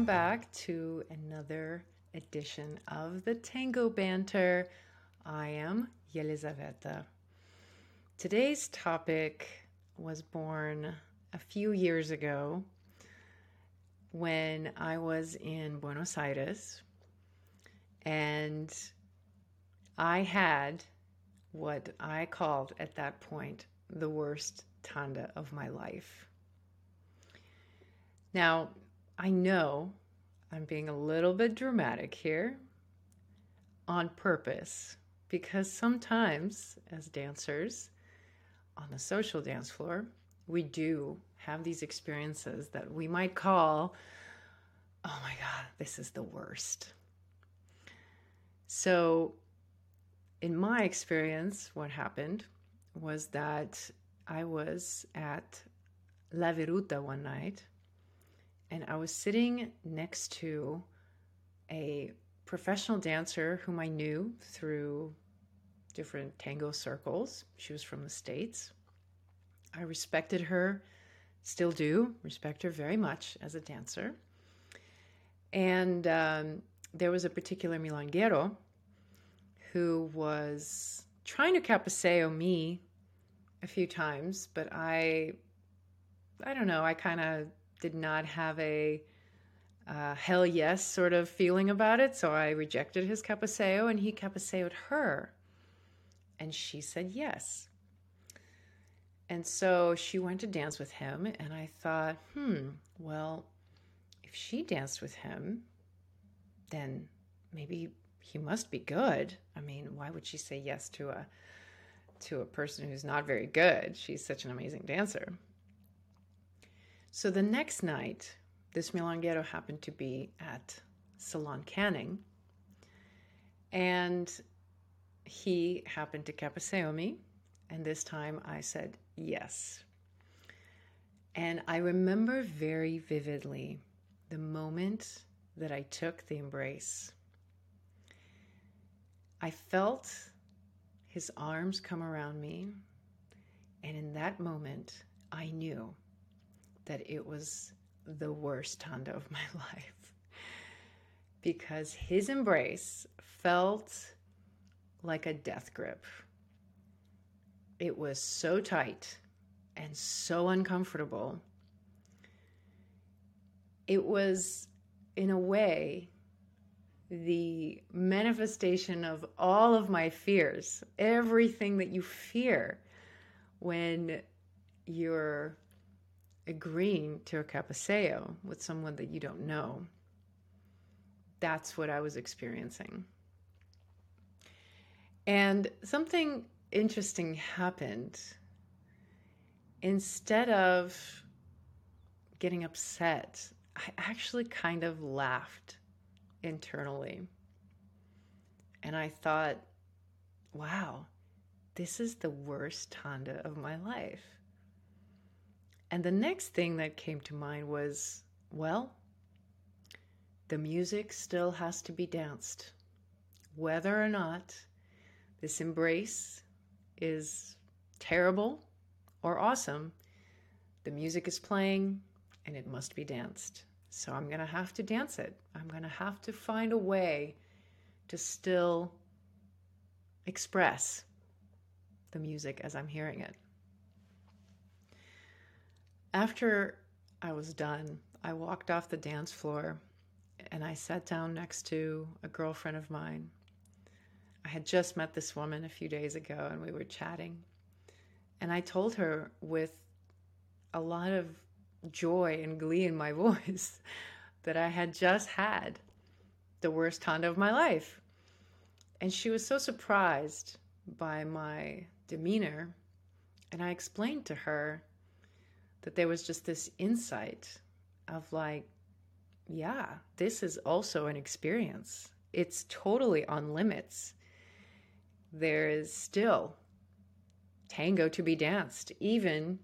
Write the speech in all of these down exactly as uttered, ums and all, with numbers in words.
Welcome back to another edition of the Tango Banter. I am Yelizaveta. Today's topic was born a few years ago when I was in Buenos Aires and I had what I called at that point the worst tanda of my life. Now, I know I'm being a little bit dramatic here on purpose because sometimes as dancers on the social dance floor, we do have these experiences that we might call, oh my God, this is the worst. So in my experience, what happened was that I was at La Viruta one night and I was sitting next to a professional dancer whom I knew through different tango circles. She was from the States. I respected her, still do respect her very much as a dancer. And um, there was a particular milonguero who was trying to cabeceo me a few times, but I, I don't know, I kind of did not have a uh, hell yes sort of feeling about it. So I rejected his cabeceo and he cabeceoed her. And she said yes. And so she went to dance with him. And I thought, hmm, well, if she danced with him, then maybe he must be good. I mean, why would she say yes to a, to a person who's not very good? She's such an amazing dancer. So the next night, this milonguero happened to be at Salon Canning, and he happened to cabeceo me, and this time I said yes. And I remember very vividly the moment that I took the embrace. I felt his arms come around me, and in that moment, I knew that it was the worst tanda of my life because his embrace felt like a death grip. It was so tight and so uncomfortable. It was, in a way, the manifestation of all of my fears, everything that you fear when you're agreeing to a cabeceo with someone that you don't know. That's what I was experiencing. And something interesting happened. Instead of getting upset, I actually kind of laughed internally. And I thought, wow, this is the worst tanda of my life. And the next thing that came to mind was, well, the music still has to be danced. Whether or not this embrace is terrible or awesome, the music is playing and it must be danced. So I'm going to have to dance it. I'm going to have to find a way to still express the music as I'm hearing it. After I was done, I walked off the dance floor and I sat down next to a girlfriend of mine. I had just met this woman a few days ago and we were chatting. And I told her with a lot of joy and glee in my voice that I had just had the worst tanda of my life. And she was so surprised by my demeanor. And I explained to her that there was just this insight of like, yeah, this is also an experience. It's totally on limits. There is still tango to be danced, even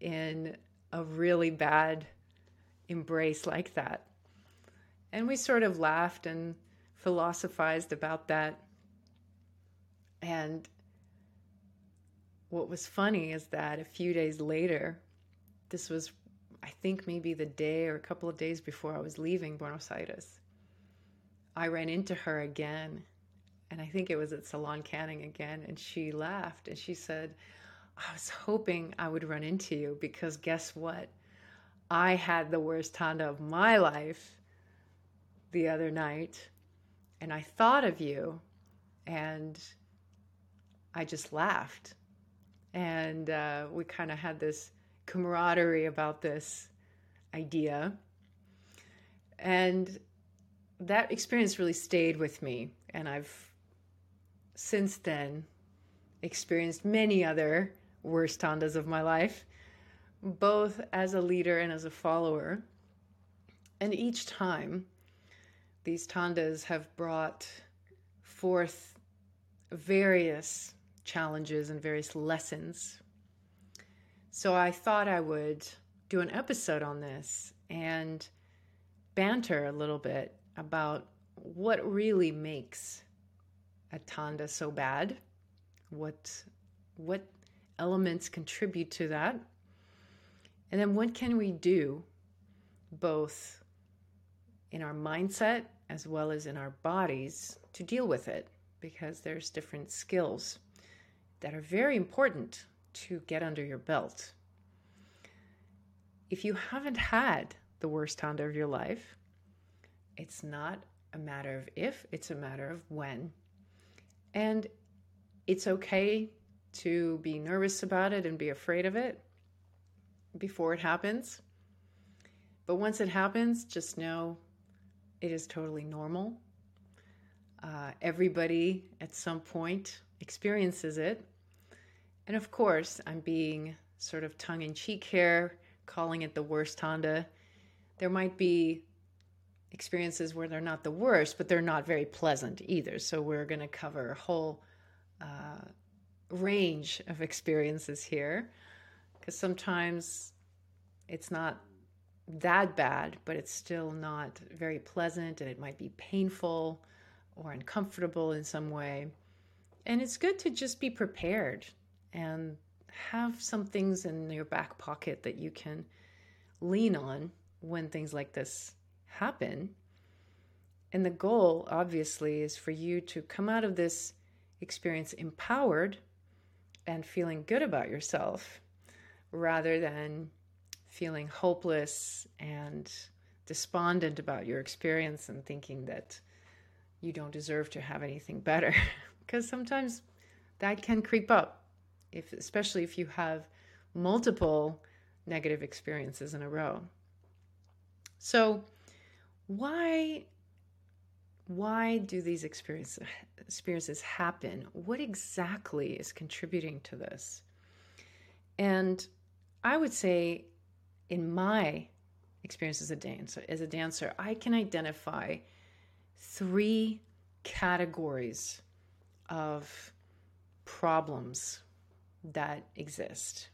in a really bad embrace like that. And we sort of laughed and philosophized about that. And what was funny is that a few days later, this was I think maybe the day or a couple of days before I was leaving Buenos Aires, I ran into her again. And I think it was at Salon Canning again. And she laughed and she said, I was hoping I would run into you because guess what? I had the worst tanda of my life the other night. And I thought of you and I just laughed. And uh, we kind of had this camaraderie about this idea. And that experience really stayed with me. And I've since then experienced many other worst tandas of my life, both as a leader and as a follower. And each time, these tandas have brought forth various challenges and various lessons. So I thought I would do an episode on this and banter a little bit about what really makes a tanda so bad, what what elements contribute to that, and then what can we do both in our mindset as well as in our bodies to deal with it, because there's different skills that are very important to get under your belt. If you haven't had the worst tanda of your life, it's not a matter of if, it's a matter of when. And it's okay to be nervous about it and be afraid of it before it happens. But once it happens, just know it is totally normal. Uh, everybody at some point experiences it. And of course, I'm being sort of tongue-in-cheek here, calling it the worst tanda. There might be experiences where they're not the worst, but they're not very pleasant either. So we're going to cover a whole uh, range of experiences here, because sometimes it's not that bad, but it's still not very pleasant, and it might be painful or uncomfortable in some way. And it's good to just be prepared and have some things in your back pocket that you can lean on when things like this happen. And the goal, obviously, is for you to come out of this experience empowered and feeling good about yourself, rather than feeling hopeless and despondent about your experience and thinking that you don't deserve to have anything better. Because sometimes that can creep up, if, especially if you have multiple negative experiences in a row. So why, why do these experience, experiences happen? What exactly is contributing to this? And I would say in my experience as a dancer, as a dancer, I can identify three categories of problems that exist.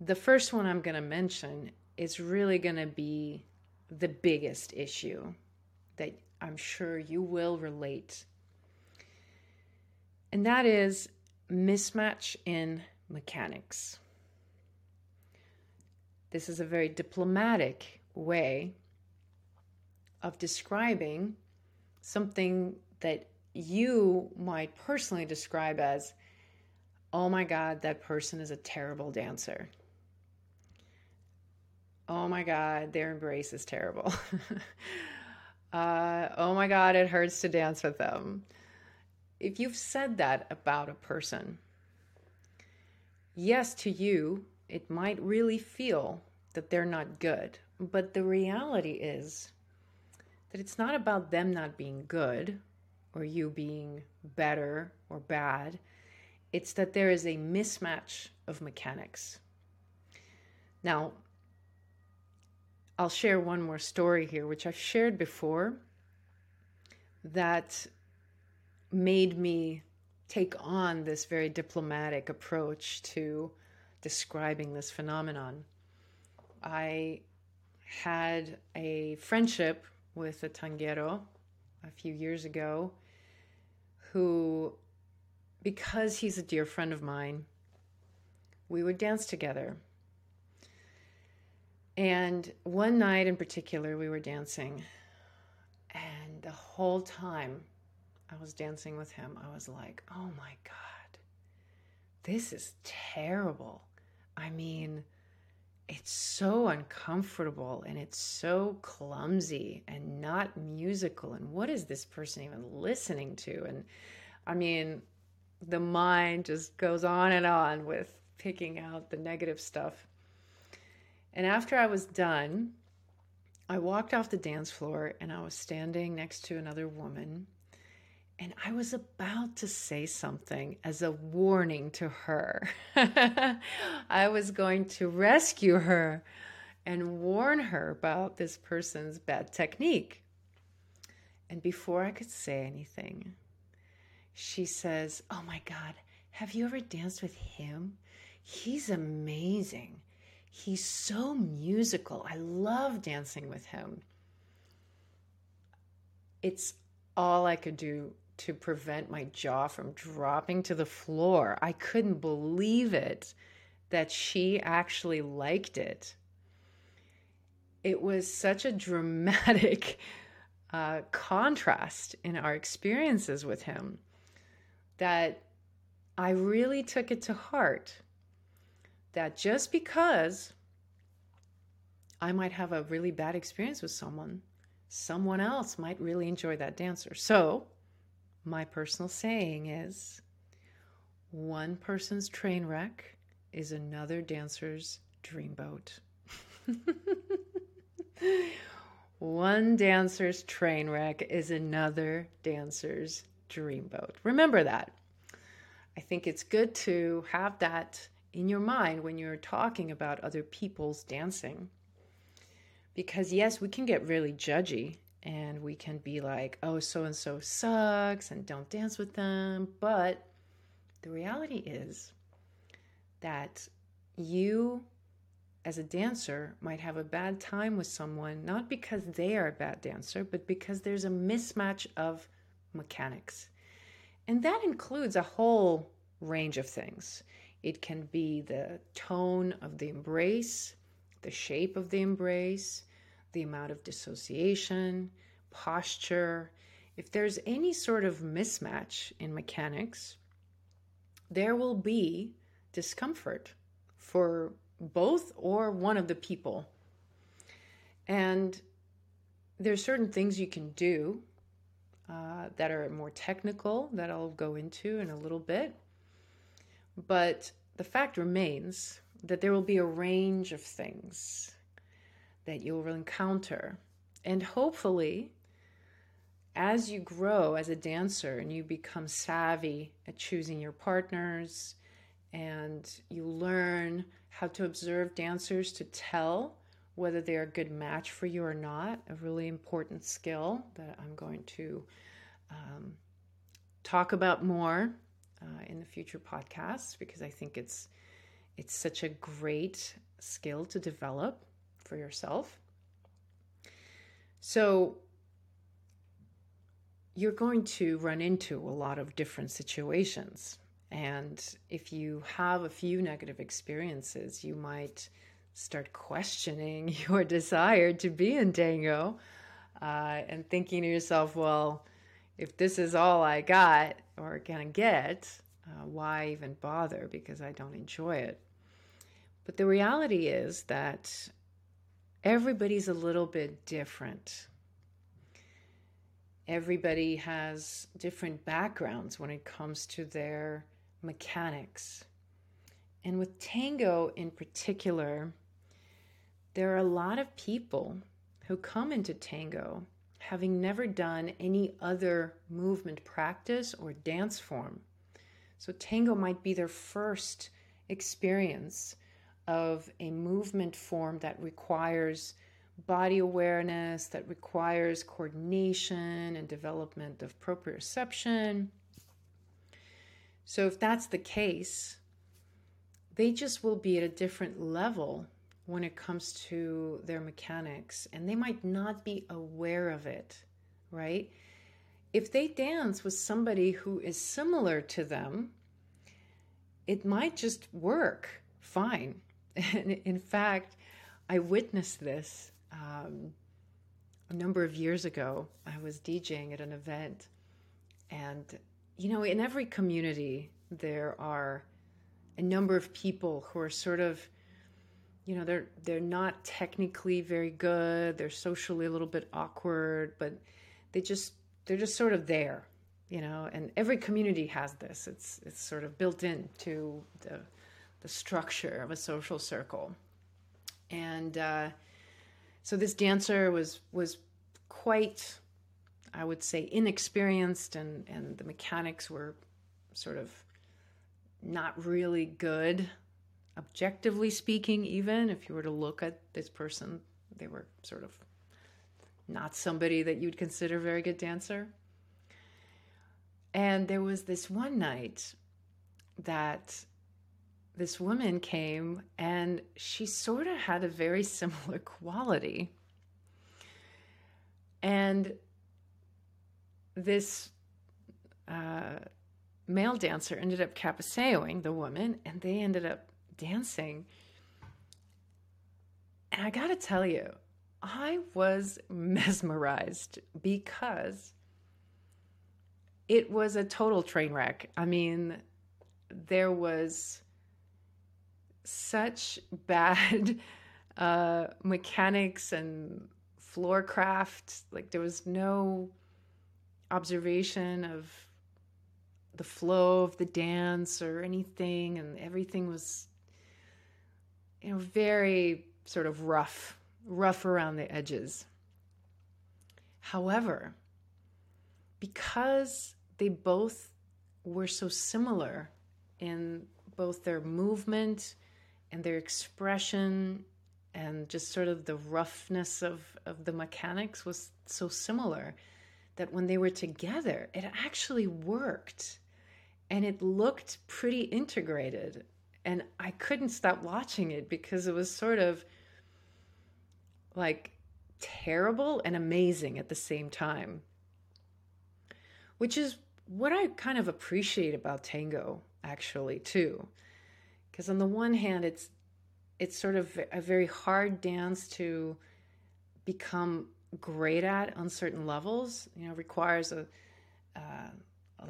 The first one I'm going to mention is really going to be the biggest issue that I'm sure you will relate. And that is mismatch in mechanics. This is a very diplomatic way of describing something that you might personally describe as, oh my God, that person is a terrible dancer. Oh my God, their embrace is terrible. uh, oh my God, it hurts to dance with them. If you've said that about a person, yes, to you, it might really feel that they're not good. But the reality is that it's not about them not being good or you being better or bad. It's that there is a mismatch of mechanics. Now, I'll share one more story here, which I've shared before, that made me take on this very diplomatic approach to describing this phenomenon. I had a friendship with a tanguero a few years ago who, because he's a dear friend of mine, we would dance together. And one night in particular, we were dancing, and the whole time I was dancing with him, I was like, oh my God, this is terrible. I mean, it's so uncomfortable, and it's so clumsy and not musical. And what is this person even listening to? And I mean, the mind just goes on and on with picking out the negative stuff. And after I was done, I walked off the dance floor, and I was standing next to another woman, and I was about to say something as a warning to her. I was going to rescue her and warn her about this person's bad technique. And before I could say anything, she says, oh my God, have you ever danced with him? He's amazing. He's so musical. I love dancing with him. It's all I could do to prevent my jaw from dropping to the floor. I couldn't believe it that she actually liked it. It was such a dramatic uh, contrast in our experiences with him that I really took it to heart. That just because I might have a really bad experience with someone, someone else might really enjoy that dancer. So my personal saying is, one person's train wreck is another dancer's dreamboat. One dancer's train wreck is another dancer's dreamboat. Remember that. I think it's good to have that in your mind when you're talking about other people's dancing. Because yes, we can get really judgy, and we can be like, oh, so-and-so sucks and don't dance with them. But the reality is that you as a dancer might have a bad time with someone, not because they are a bad dancer, but because there's a mismatch of mechanics. And that includes a whole range of things. It can be the tone of the embrace, the shape of the embrace, the amount of dissociation, posture. If there's any sort of mismatch in mechanics, there will be discomfort for both or one of the people. And there's certain things you can do uh, that are more technical that I'll go into in a little bit. But the fact remains that there will be a range of things that you'll encounter. And hopefully, as you grow as a dancer and you become savvy at choosing your partners, and you learn how to observe dancers to tell whether they're a good match for you or not, a really important skill that I'm going to um, talk about more Uh, in the future podcasts, because I think it's it's such a great skill to develop for yourself. So you're going to run into a lot of different situations. And if you have a few negative experiences, you might start questioning your desire to be in tango uh, and thinking to yourself, well, if this is all I got or can get, uh, why even bother? Because I don't enjoy it. But the reality is that everybody's a little bit different. Everybody has different backgrounds when it comes to their mechanics. And with tango in particular, there are a lot of people who come into tango having never done any other movement practice or dance form. So tango might be their first experience of a movement form that requires body awareness, that requires coordination and development of proprioception. So if that's the case, they just will be at a different level when it comes to their mechanics, and they might not be aware of it, right? If they dance with somebody who is similar to them, it might just work fine. And in fact, I witnessed this um, a number of years ago. I was DJing at an event, and, you know, in every community, there are a number of people who are sort of, you know, they're they're not technically very good. They're socially a little bit awkward, but they just they're just sort of there, you know. And every community has this. It's it's sort of built into the the structure of a social circle. And uh, so this dancer was was quite, I would say, inexperienced, and and the mechanics were sort of not really good. Objectively speaking, even if you were to look at this person, they were sort of not somebody that you'd consider a very good dancer. And there was this one night that this woman came, and she sort of had a very similar quality. And this uh, male dancer ended up cabeceoing the woman, and they ended up dancing. And I gotta tell you, I was mesmerized because it was a total train wreck. I mean, there was such bad uh, mechanics and floor craft. Like, there was no observation of the flow of the dance or anything, and everything was, you know, very sort of rough, rough around the edges. However, because they both were so similar in both their movement and their expression, and just sort of the roughness of, of the mechanics was so similar, that when they were together, it actually worked. And it looked pretty integrated. And I couldn't stop watching it because it was sort of like terrible and amazing at the same time, which is what I kind of appreciate about tango, actually, too. Because on the one hand, it's it's sort of a very hard dance to become great at on certain levels. You know, requires a, uh, a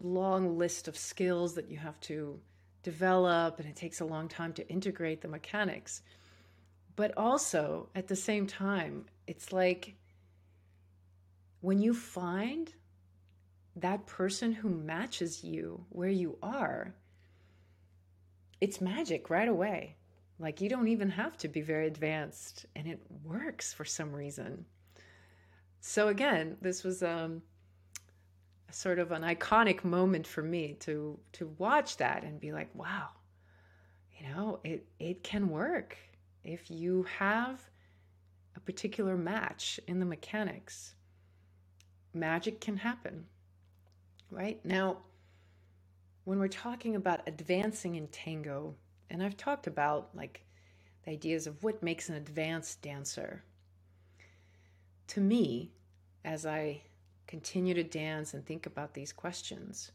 long list of skills that you have to develop, and it takes a long time to integrate the mechanics. But also, at the same time, it's like when you find that person who matches you where you are, it's magic right away. Like, you don't even have to be very advanced, and it works for some reason. So again, this was um, sort of an iconic moment for me to to watch that and be like, wow, you know, it, it can work if you have a particular match in the mechanics. Magic can happen, right? Now, when we're talking about advancing in tango, and I've talked about like the ideas of what makes an advanced dancer. To me, as I continue to dance and think about these questions,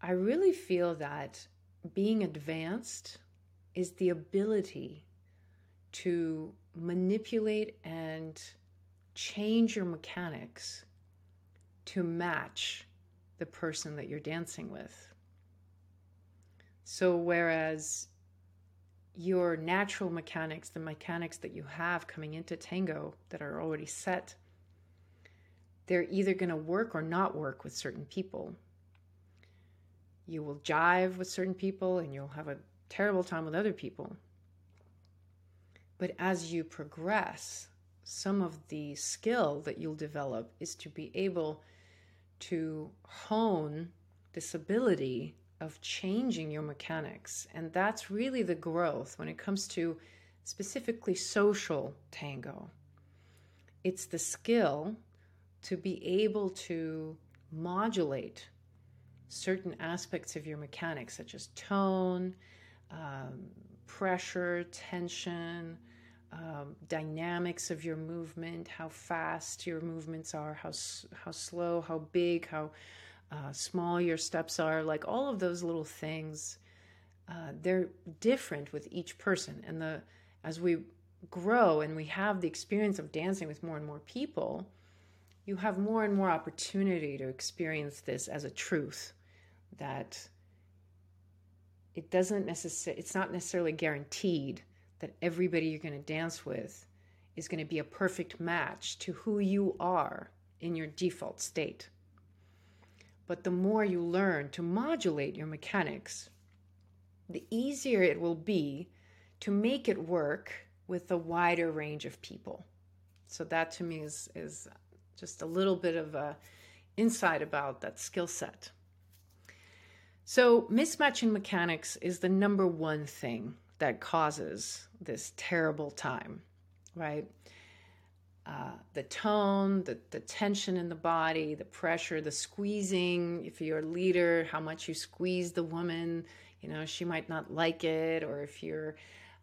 I really feel that being advanced is the ability to manipulate and change your mechanics to match the person that you're dancing with. So whereas your natural mechanics, the mechanics that you have coming into tango that are already set, they're either going to work or not work with certain people. You will jive with certain people and you'll have a terrible time with other people. But as you progress, some of the skill that you'll develop is to be able to hone this ability of changing your mechanics. And that's really the growth when it comes to specifically social tango. It's the skill to be able to modulate certain aspects of your mechanics, such as tone, um, pressure, tension, um, dynamics of your movement, how fast your movements are, how how slow, how big, how Uh, small your steps are, like all of those little things, uh, they're different with each person. And the as we grow and we have the experience of dancing with more and more people, you have more and more opportunity to experience this as a truth, that it doesn't necessarily, it's not necessarily guaranteed that everybody you're going to dance with is going to be a perfect match to who you are in your default state. But the more you learn to modulate your mechanics, the easier it will be to make it work with a wider range of people. So that to me is, is just a little bit of a insight about that skill set. So mismatching mechanics is the number one thing that causes this terrible time, right? Uh, the tone, the, the tension in the body, the pressure, the squeezing. If you're a leader, how much you squeeze the woman, you know, she might not like it. Or if you're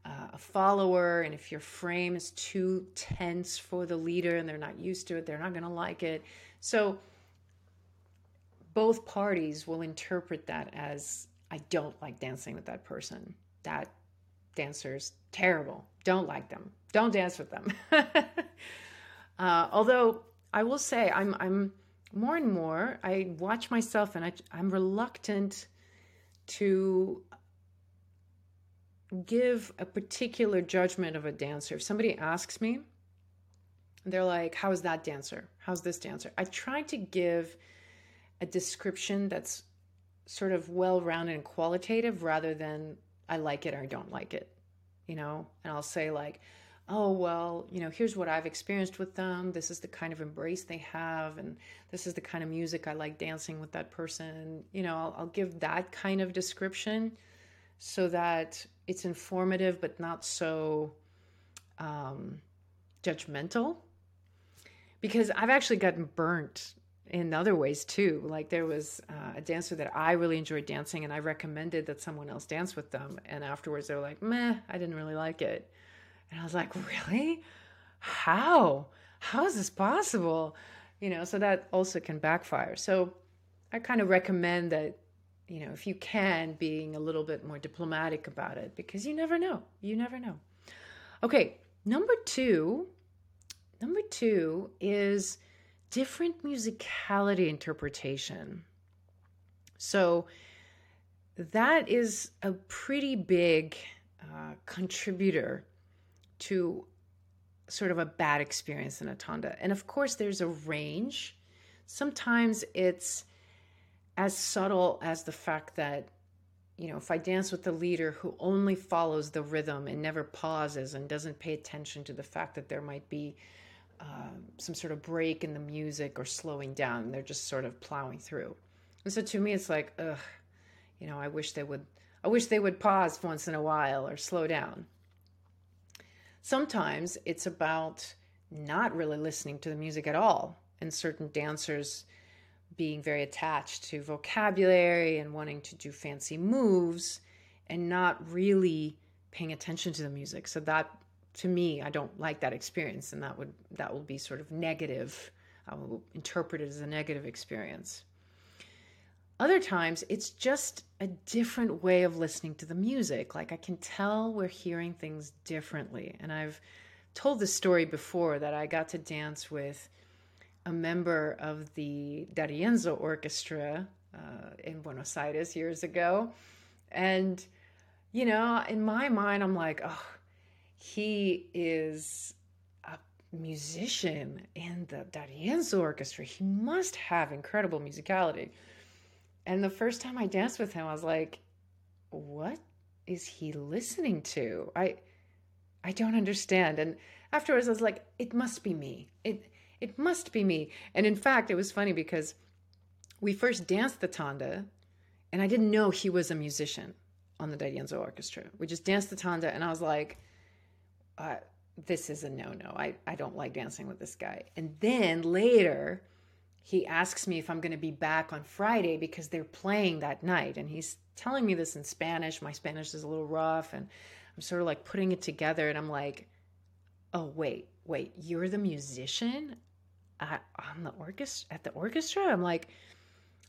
uh, a follower, and if your frame is too tense for the leader and they're not used to it, they're not going to like it. So both parties will interpret that as, I don't like dancing with that person. That dancer's terrible. Don't like them. Don't dance with them. Uh, although I will say I'm, I'm more and more, I watch myself and I, I'm reluctant to give a particular judgment of a dancer. If somebody asks me, they're like, how is that dancer? How's this dancer? I try to give a description that's sort of well-rounded and qualitative rather than I like it or I don't like it, you know? And I'll say like, oh, well, you know, here's what I've experienced with them. This is the kind of embrace they have. And this is the kind of music I like dancing with that person. You know, I'll, I'll give that kind of description so that it's informative, but not so um, judgmental. Because I've actually gotten burnt in other ways too. Like there was uh, a dancer that I really enjoyed dancing and I recommended that someone else dance with them. And afterwards they were like, meh, I didn't really like it. And I was like, really? How? How is this possible? You know, so that also can backfire. So I kind of recommend that, you know, if you can, being a little bit more diplomatic about it, because you never know. You never know. Okay, number two, number two is different musicality interpretation. So that is a pretty big uh, contributor to sort of a bad experience in a tanda. And of course, there's a range. Sometimes it's as subtle as the fact that, you know, if I dance with the leader who only follows the rhythm and never pauses and doesn't pay attention to the fact that there might be uh, some sort of break in the music or slowing down, they're just sort of plowing through. And so to me, it's like, ugh, you know, I wish they would, I wish they would pause once in a while or slow down. Sometimes it's about not really listening to the music at all, and certain dancers being very attached to vocabulary and wanting to do fancy moves and not really paying attention to the music. So that, to me, I don't like that experience, and that would that will be sort of negative. I will interpret it as a negative experience. Other times, it's just a different way of listening to the music. Like I can tell we're hearing things differently. And I've told this story before that I got to dance with a member of the D'Arienzo Orchestra uh, in Buenos Aires years ago. And, you know, in my mind, I'm like, oh, he is a musician in the D'Arienzo Orchestra. He must have incredible musicality. And the first time I danced with him, I was like, what is he listening to? I I don't understand. And afterwards, I was like, it must be me. It it must be me. And in fact, it was funny because we first danced the tanda, and I didn't know he was a musician on the D'Arienzo Orchestra. We just danced the tanda, and I was like, uh, this is a no-no. I, I don't like dancing with this guy. And then later, he asks me if I'm going to be back on Friday because they're playing that night. And he's telling me this in Spanish. My Spanish is a little rough and I'm sort of like putting it together. And I'm like, oh, wait, wait, you're the musician at, on the orchestra, at the orchestra? I'm like,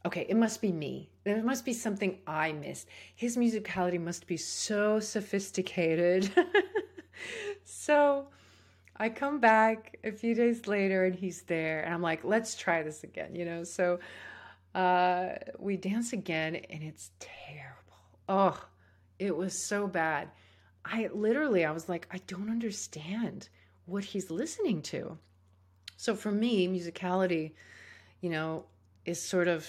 okay, it must be me. There must be something I missed. His musicality must be so sophisticated So I come back a few days later and he's there and I'm like, let's try this again, you know? So uh, we dance again and it's terrible. Oh, it was so bad. I literally, I was like, I don't understand what he's listening to. So for me, musicality, you know, is sort of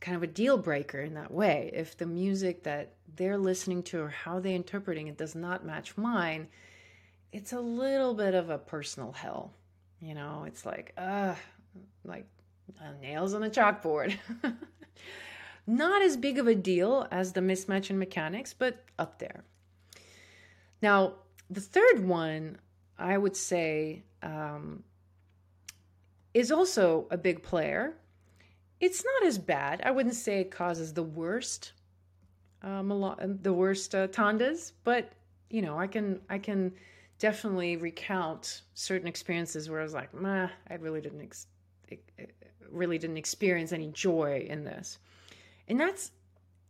kind of a deal breaker in that way. If the music that they're listening to or how they're interpreting it does not match mine, it's a little bit of a personal hell. You know, it's like, uh, like uh, nails on a chalkboard. Not as big of a deal as the mismatch in mechanics, but up there. Now, the third one, I would say, um, is also a big player. It's not as bad. I wouldn't say it causes the worst, um, the worst uh, tandas, but you know, I can I can definitely recount certain experiences where I was like, "Meh, I really didn't ex- really didn't experience any joy in this," and that's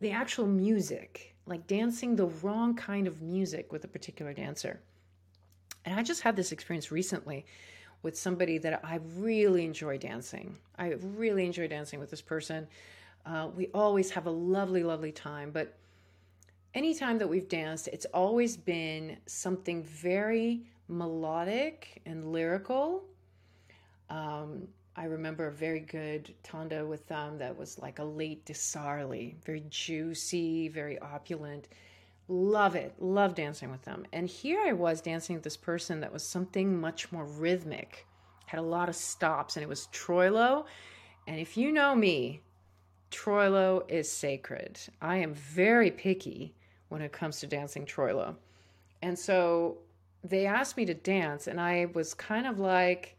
the actual music, like dancing the wrong kind of music with a particular dancer. And I just had this experience recently with somebody that I really enjoy dancing. I really enjoy dancing with this person. Uh, we always have a lovely, lovely time, but anytime that we've danced, it's always been something very melodic and lyrical. Um, I remember a very good tanda with them that was like a late de Sarli, very juicy, very opulent. Love it. Love dancing with them. And here I was dancing with this person that was something much more rhythmic, had a lot of stops, and it was Troilo. And if you know me, Troilo is sacred. I am very picky when it comes to dancing Troilo. And so they asked me to dance and I was kind of like,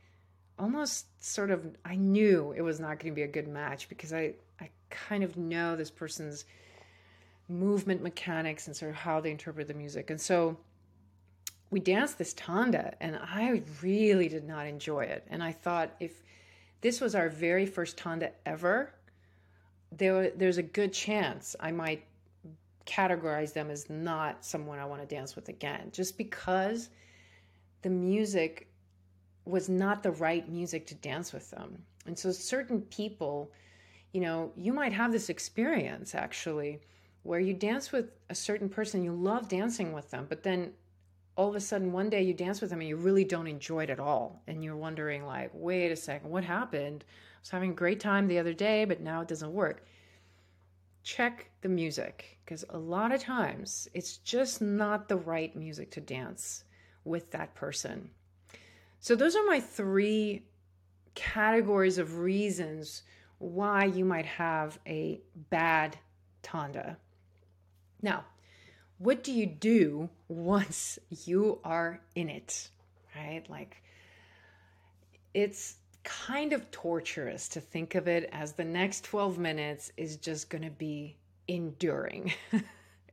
almost sort of, I knew it was not going to be a good match because I, I kind of know this person's movement mechanics and sort of how they interpret the music. And so we danced this tanda and I really did not enjoy it. And I thought if this was our very first tanda ever, there, there's a good chance I might categorize them as not someone I want to dance with again, just because the music was not the right music to dance with them. And so certain people, you know, you might have this experience actually where you dance with a certain person, you love dancing with them, but then all of a sudden one day you dance with them and you really don't enjoy it at all. And you're wondering like, wait a second, what happened? I was having a great time the other day, but now it doesn't work. Check the music, because a lot of times it's just not the right music to dance with that person. So those are my three categories of reasons why you might have a bad tanda. Now, what do you do once you are in it, right? Like, it's kind of torturous to think of it as the next twelve minutes is just going to be enduring.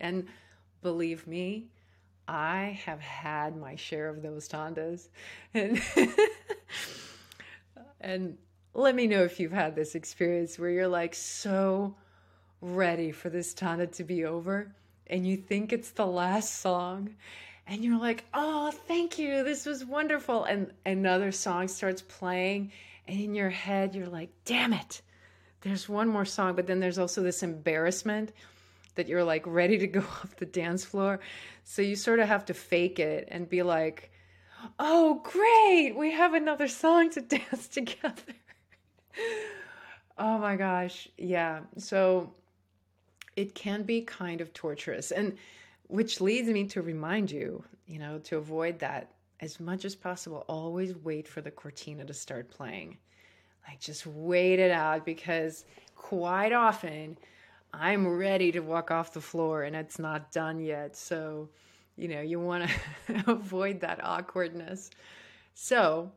And believe me, I have had my share of those tandas. And, and let me know if you've had this experience where you're like so ready for this tanda to be over, and you think it's the last song, and you're like, oh, thank you, this was wonderful, and another song starts playing, and in your head you're like, damn it, there's one more song. But then there's also this embarrassment that you're like ready to go off the dance floor, so you sort of have to fake it and be like, oh great, we have another song to dance together. Oh my gosh, yeah. So it can be kind of torturous, and which leads me to remind you, you know, to avoid that as much as possible. Always wait for the cortina to start playing. Like, just wait it out, because quite often I'm ready to walk off the floor and it's not done yet. So, you know, you want to avoid that awkwardness. So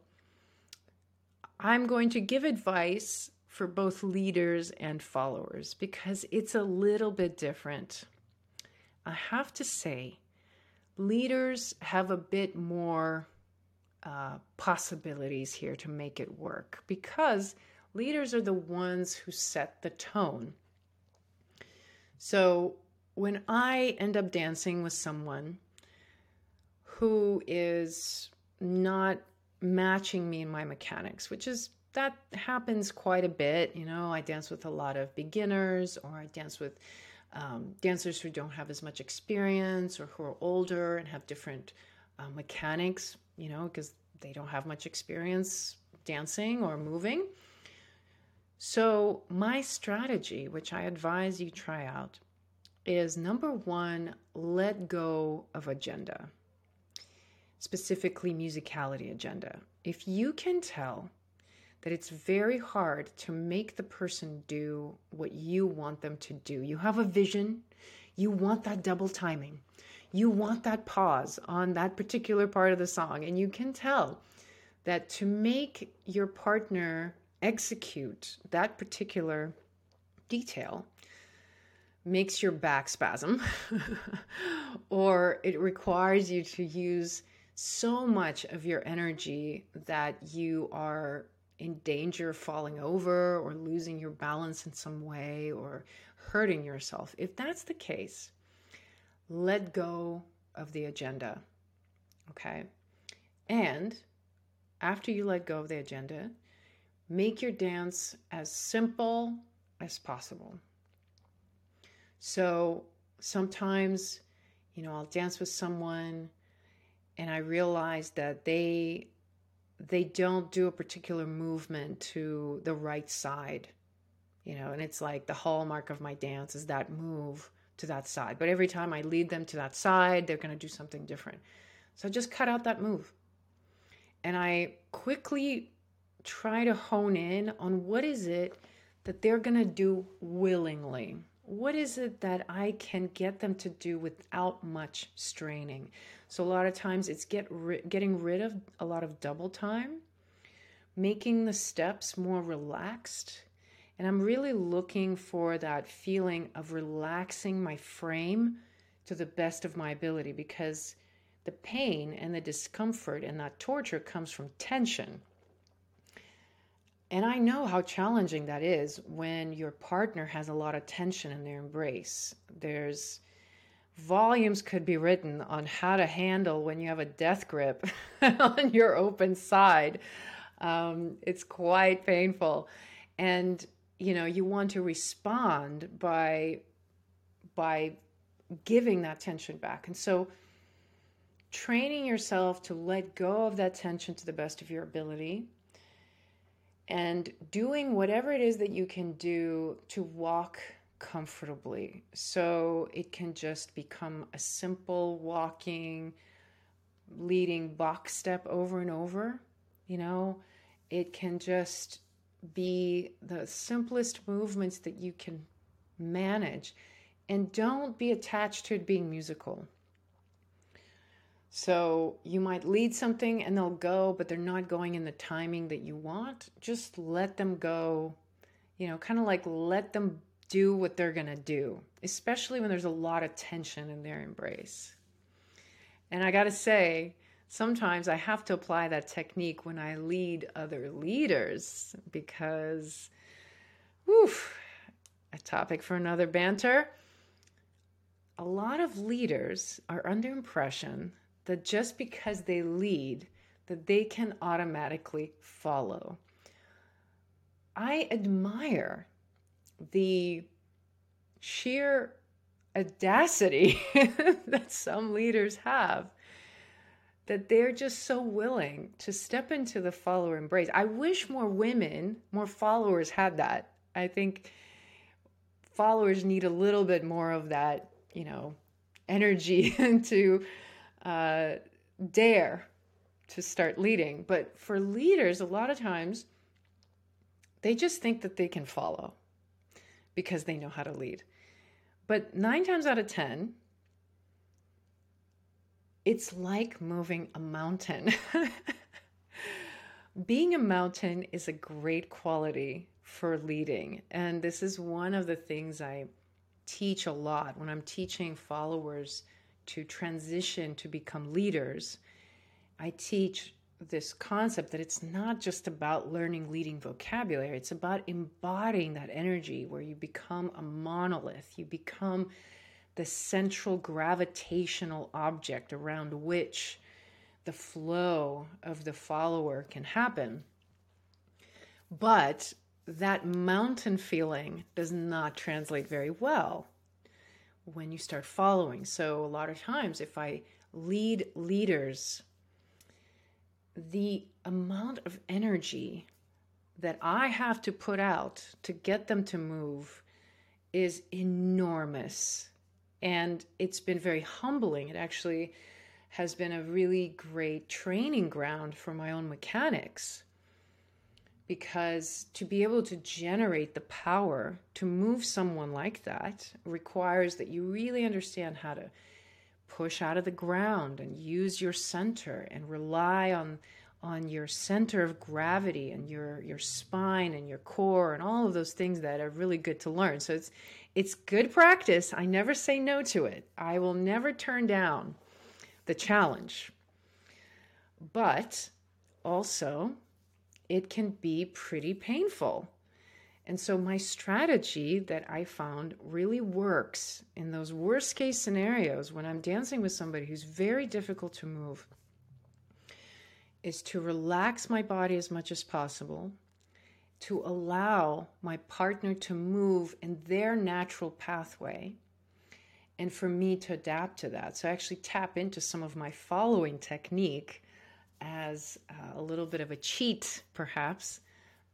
I'm going to give advice for both leaders and followers, because it's a little bit different. I have to say, leaders have a bit more uh, possibilities here to make it work, because leaders are the ones who set the tone. So when I end up dancing with someone who is not matching me in my mechanics, which is, that happens quite a bit. You know, I dance with a lot of beginners, or I dance with um, dancers who don't have as much experience, or who are older and have different uh, mechanics, you know, because they don't have much experience dancing or moving. So my strategy, which I advise you try out, is number one, let go of agenda, specifically musicality agenda. If you can tell that it's very hard to make the person do what you want them to do, you have a vision, you want that double timing, you want that pause on that particular part of the song, and you can tell that to make your partner execute that particular detail makes your back spasm, or it requires you to use so much of your energy that you are in danger of falling over or losing your balance in some way or hurting yourself. If that's the case, let go of the agenda, okay? And after you let go of the agenda, make your dance as simple as possible. So sometimes, you know, I'll dance with someone and I realize that they they don't do a particular movement to the right side, you know, and it's like the hallmark of my dance is that move to that side. But every time I lead them to that side, they're going to do something different. So I just cut out that move. And I quickly try to hone in on what is it that they're going to do willingly. What is it that I can get them to do without much straining? So a lot of times it's get ri- getting rid of a lot of double time, making the steps more relaxed. And I'm really looking for that feeling of relaxing my frame to the best of my ability, because the pain and the discomfort and that torture comes from tension. And I know how challenging that is when your partner has a lot of tension in their embrace. There's volumes could be written on how to handle when you have a death grip on your open side. Um, it's quite painful. And, you know, you want to respond by, by giving that tension back. And so training yourself to let go of that tension to the best of your ability, and doing whatever it is that you can do to walk comfortably. So it can just become a simple walking, leading box step over and over. You know, it can just be the simplest movements that you can manage. And don't be attached to it being musical. So you might lead something and they'll go, but they're not going in the timing that you want. Just let them go, you know, kind of like let them do what they're going to do, especially when there's a lot of tension in their embrace. And I got to say, sometimes I have to apply that technique when I lead other leaders, because, woof, a topic for another banter. A lot of leaders are under impression that just because they lead, that they can automatically follow. I admire the sheer audacity that some leaders have, that they're just so willing to step into the follower embrace. I wish more women, more followers had that. I think followers need a little bit more of that, you know, energy to Uh, dare to start leading. But for leaders, a lot of times they just think that they can follow because they know how to lead. But nine times out of ten, it's like moving a mountain. Being a mountain is a great quality for leading. And this is one of the things I teach a lot when I'm teaching followers to transition to become leaders. I teach this concept that it's not just about learning leading vocabulary, it's about embodying that energy where you become a monolith, you become the central gravitational object around which the flow of the follower can happen. But that mountain feeling does not translate very well when you start following. So a lot of times if I lead leaders, the amount of energy that I have to put out to get them to move is enormous. And it's been very humbling. It actually has been a really great training ground for my own mechanics, because to be able to generate the power to move someone like that requires that you really understand how to push out of the ground and use your center and rely on on your center of gravity and your your spine and your core and all of those things that are really good to learn. So it's it's good practice. I never say no to it. I will never turn down the challenge. But also, it can be pretty painful. And so my strategy that I found really works in those worst case scenarios when I'm dancing with somebody who's very difficult to move is to relax my body as much as possible, to allow my partner to move in their natural pathway, and for me to adapt to that. So I actually tap into some of my following technique as a little bit of a cheat, perhaps,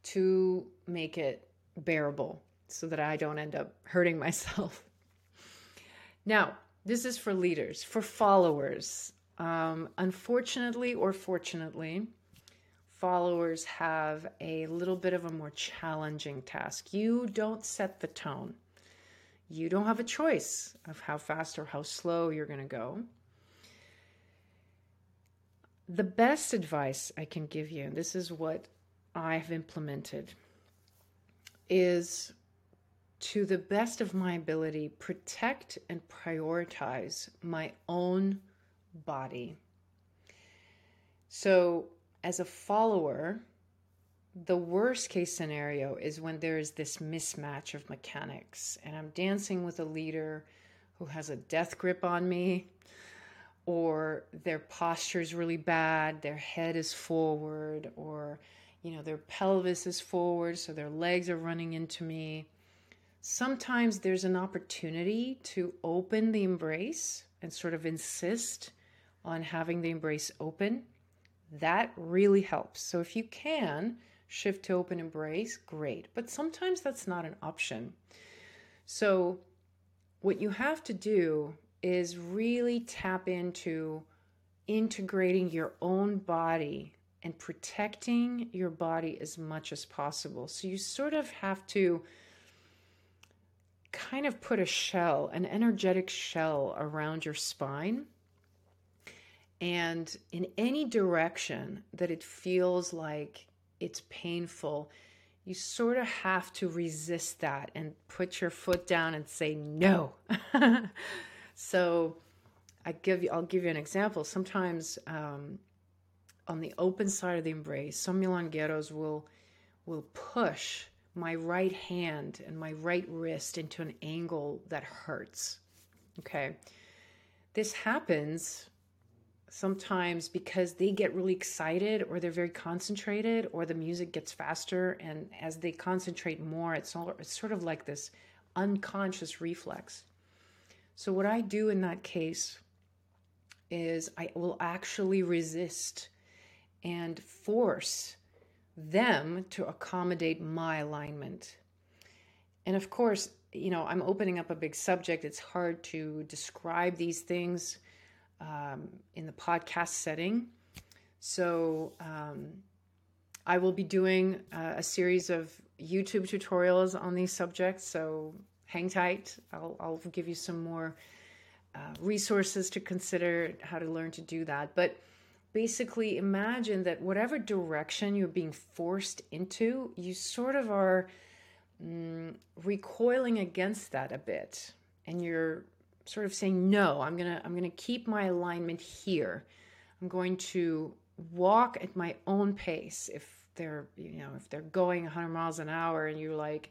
to make it bearable so that I don't end up hurting myself. Now, this is for leaders. For followers, um, unfortunately or fortunately, followers have a little bit of a more challenging task. You don't set the tone. You don't have a choice of how fast or how slow you're going to go. The best advice I can give you, and this is what I've implemented, is to the best of my ability, protect and prioritize my own body. So as a follower, the worst case scenario is when there is this mismatch of mechanics and I'm dancing with a leader who has a death grip on me, or their posture is really bad, their head is forward, or you know, their pelvis is forward, so their legs are running into me. Sometimes there's an opportunity to open the embrace and sort of insist on having the embrace open. That really helps. So if you can shift to open embrace, great. But sometimes that's not an option. So what you have to do is really tap into integrating your own body and protecting your body as much as possible. So you sort of have to kind of put a shell, an energetic shell around your spine. And in any direction that it feels like it's painful, you sort of have to resist that and put your foot down and say no. So I give you, I'll give you an example. Sometimes, um, on the open side of the embrace, some milongueros will will push my right hand and my right wrist into an angle that hurts. Okay. This happens sometimes because they get really excited, or they're very concentrated, or the music gets faster, and as they concentrate more, it's, all, it's sort of like this unconscious reflex. So what I do in that case is I will actually resist and force them to accommodate my alignment. And of course, you know, I'm opening up a big subject. It's hard to describe these things um, in the podcast setting. So um, I will be doing uh, a series of YouTube tutorials on these subjects. So hang tight. I'll, I'll give you some more uh, resources to consider how to learn to do that. But basically, imagine that whatever direction you're being forced into, you sort of are mm, recoiling against that a bit. And you're sort of saying, no, I'm going to I'm going to keep my alignment here. I'm going to walk at my own pace. If they're, you know, if they're going one hundred miles an hour and you're like,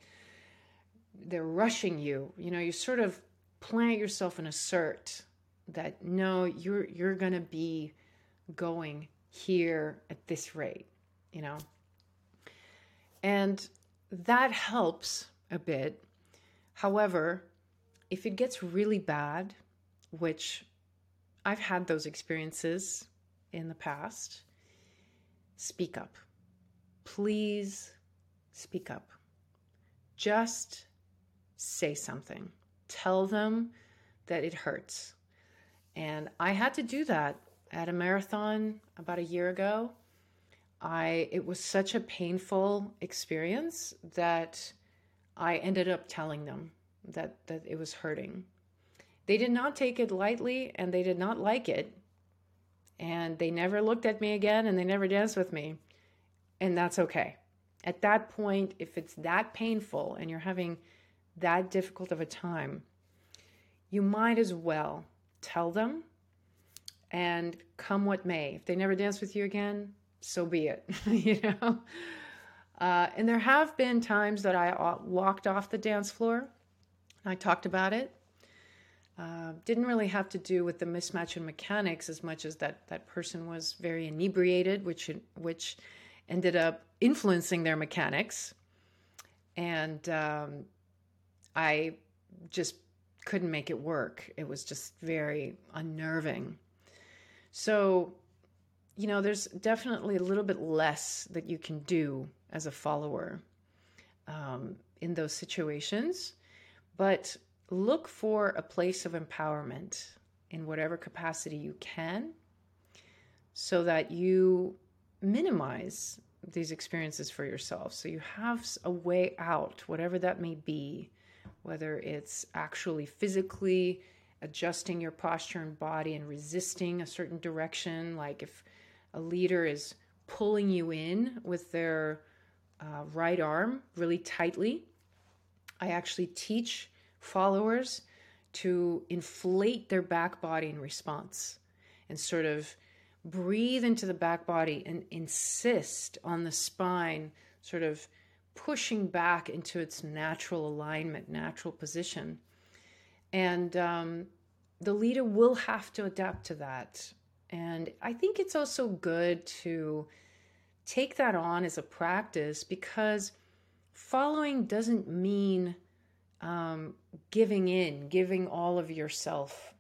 they're rushing you, you know, you sort of plant yourself and assert that, no, you're you're going to be going here at this rate, you know? And that helps a bit. However, if it gets really bad, which I've had those experiences in the past, speak up. Please speak up. Just say something. Tell them that it hurts. And I had to do that at a marathon about a year ago. I it was such a painful experience that I ended up telling them that, that it was hurting. They did not take it lightly, and they did not like it. And they never looked at me again, and they never danced with me. And that's okay. At that point, if it's that painful and you're having that difficult of a time, you might as well tell them, and come what may. If they never dance with you again, so be it, you know? Uh, and there have been times that I walked off the dance floor, and I talked about it. Uh, didn't really have to do with the mismatch in mechanics as much as that that person was very inebriated, which which ended up influencing their mechanics. And um, I just couldn't make it work. It was just very unnerving. So, you know, there's definitely a little bit less that you can do as a follower um, in those situations. But look for a place of empowerment in whatever capacity you can, so that you minimize these experiences for yourself. So you have a way out, whatever that may be, whether it's actually physically adjusting your posture and body and resisting a certain direction. Like if a leader is pulling you in with their uh, right arm really tightly, I actually teach followers to inflate their back body in response and sort of breathe into the back body and insist on the spine sort of pushing back into its natural alignment, natural position. And um, the leader will have to adapt to that. And I think it's also good to take that on as a practice, because following doesn't mean um, giving in, giving all of yourself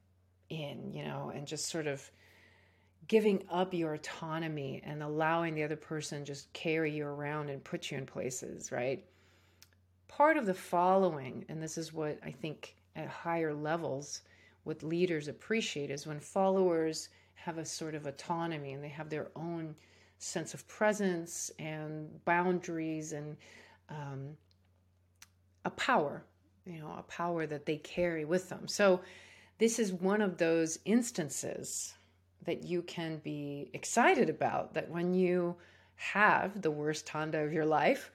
in, you know, and just sort of giving up your autonomy and allowing the other person just carry you around and put you in places, right? Part of the following, and this is what I think at higher levels, what leaders appreciate, is when followers have a sort of autonomy and they have their own sense of presence and boundaries and um, a power, you know, a power that they carry with them. So this is one of those instances that you can be excited about, that when you have the worst tanda of your life,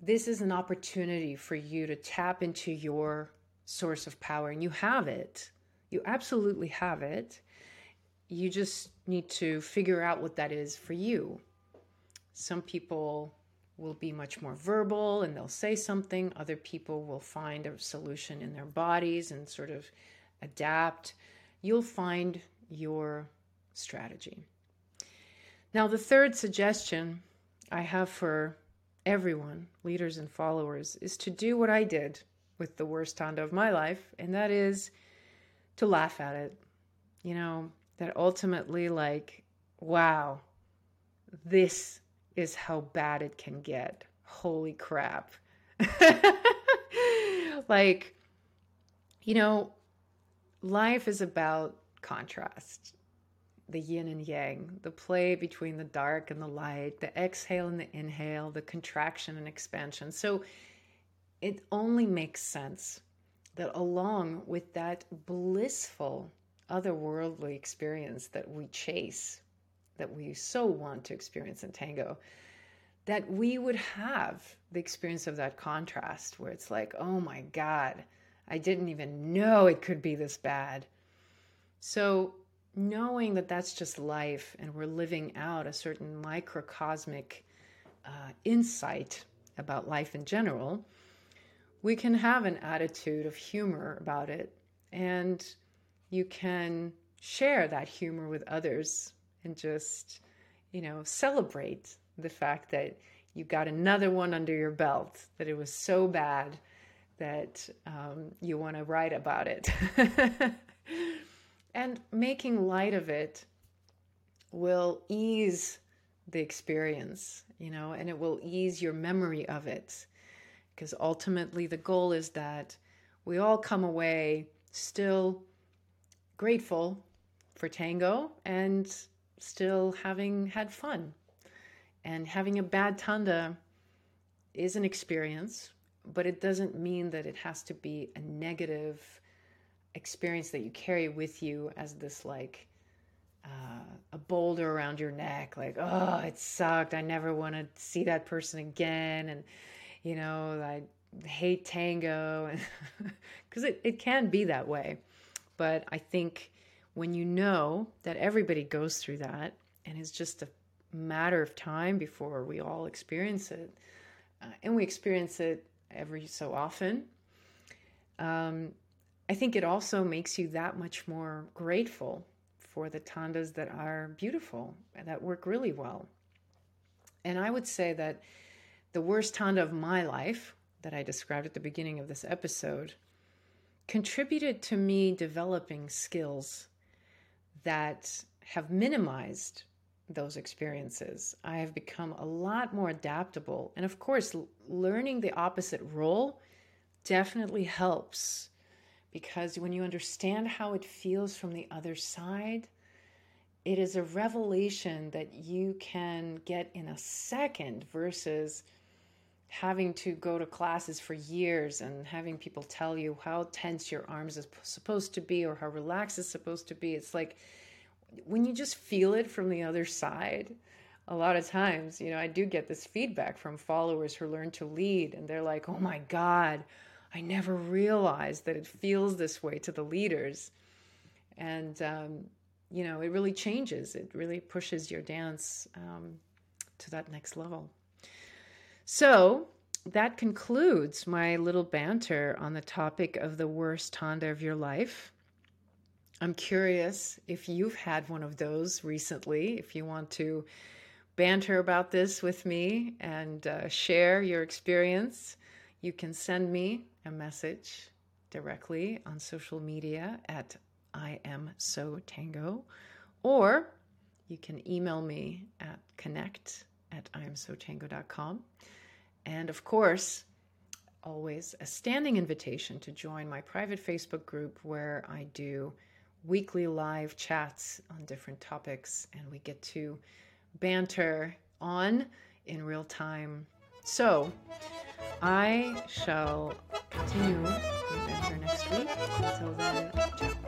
this is an opportunity for you to tap into your source of power. And you have it. You absolutely have it. You just need to figure out what that is for you. Some people will be much more verbal and they'll say something. Other people will find a solution in their bodies and sort of adapt. You'll find your strategy. Now, the third suggestion I have for everyone, leaders and followers, is to do what I did with the worst tanda of my life, and that is to laugh at it. You know, that ultimately, like, wow, this is how bad it can get. Holy crap. Like, you know, life is about contrast, the yin and yang, the play between the dark and the light, the exhale and the inhale, the contraction and expansion. So it only makes sense that along with that blissful, otherworldly experience that we chase, that we so want to experience in tango, that we would have the experience of that contrast where it's like, oh my God, I didn't even know it could be this bad. So knowing that that's just life and we're living out a certain microcosmic uh, insight about life in general, we can have an attitude of humor about it, and you can share that humor with others and just, you know, celebrate the fact that you got another one under your belt, that it was so bad that um, you want to write about it. And making light of it will ease the experience, you know, and it will ease your memory of it. Because ultimately the goal is that we all come away still grateful for tango and still having had fun. And having a bad tanda is an experience, but it doesn't mean that it has to be a negative experience that you carry with you as this like uh, a boulder around your neck, like, oh, it sucked. I never want to see that person again. And, you know, I hate tango. Because it, it can be that way. But I think when you know that everybody goes through that and it's just a matter of time before we all experience it, uh, and we experience it every so often, um, I think it also makes you that much more grateful for the tandas that are beautiful and that work really well. And I would say that the worst tanda of my life that I described at the beginning of this episode contributed to me developing skills that have minimized those experiences. I have become a lot more adaptable. And of course, learning the opposite role definitely helps, because when you understand how it feels from the other side, it is a revelation that you can get in a second versus having to go to classes for years and having people tell you how tense your arms is supposed to be or how relaxed it's supposed to be. It's like, when you just feel it from the other side, a lot of times, you know, I do get this feedback from followers who learn to lead, and they're like, oh my God, I never realized that it feels this way to the leaders. And, um, you know, it really changes. It really pushes your dance um, to that next level. So that concludes my little banter on the topic of the worst tanda of your life. I'm curious if you've had one of those recently, if you want to banter about this with me and uh, share your experience. You can send me a message directly on social media at I M S O Tango, or you can email me at connect at I M S O Tango dot com. And of course, always a standing invitation to join my private Facebook group where I do weekly live chats on different topics, and we get to banter on in real time. So I shall continue with banter next week. Until then, ciao.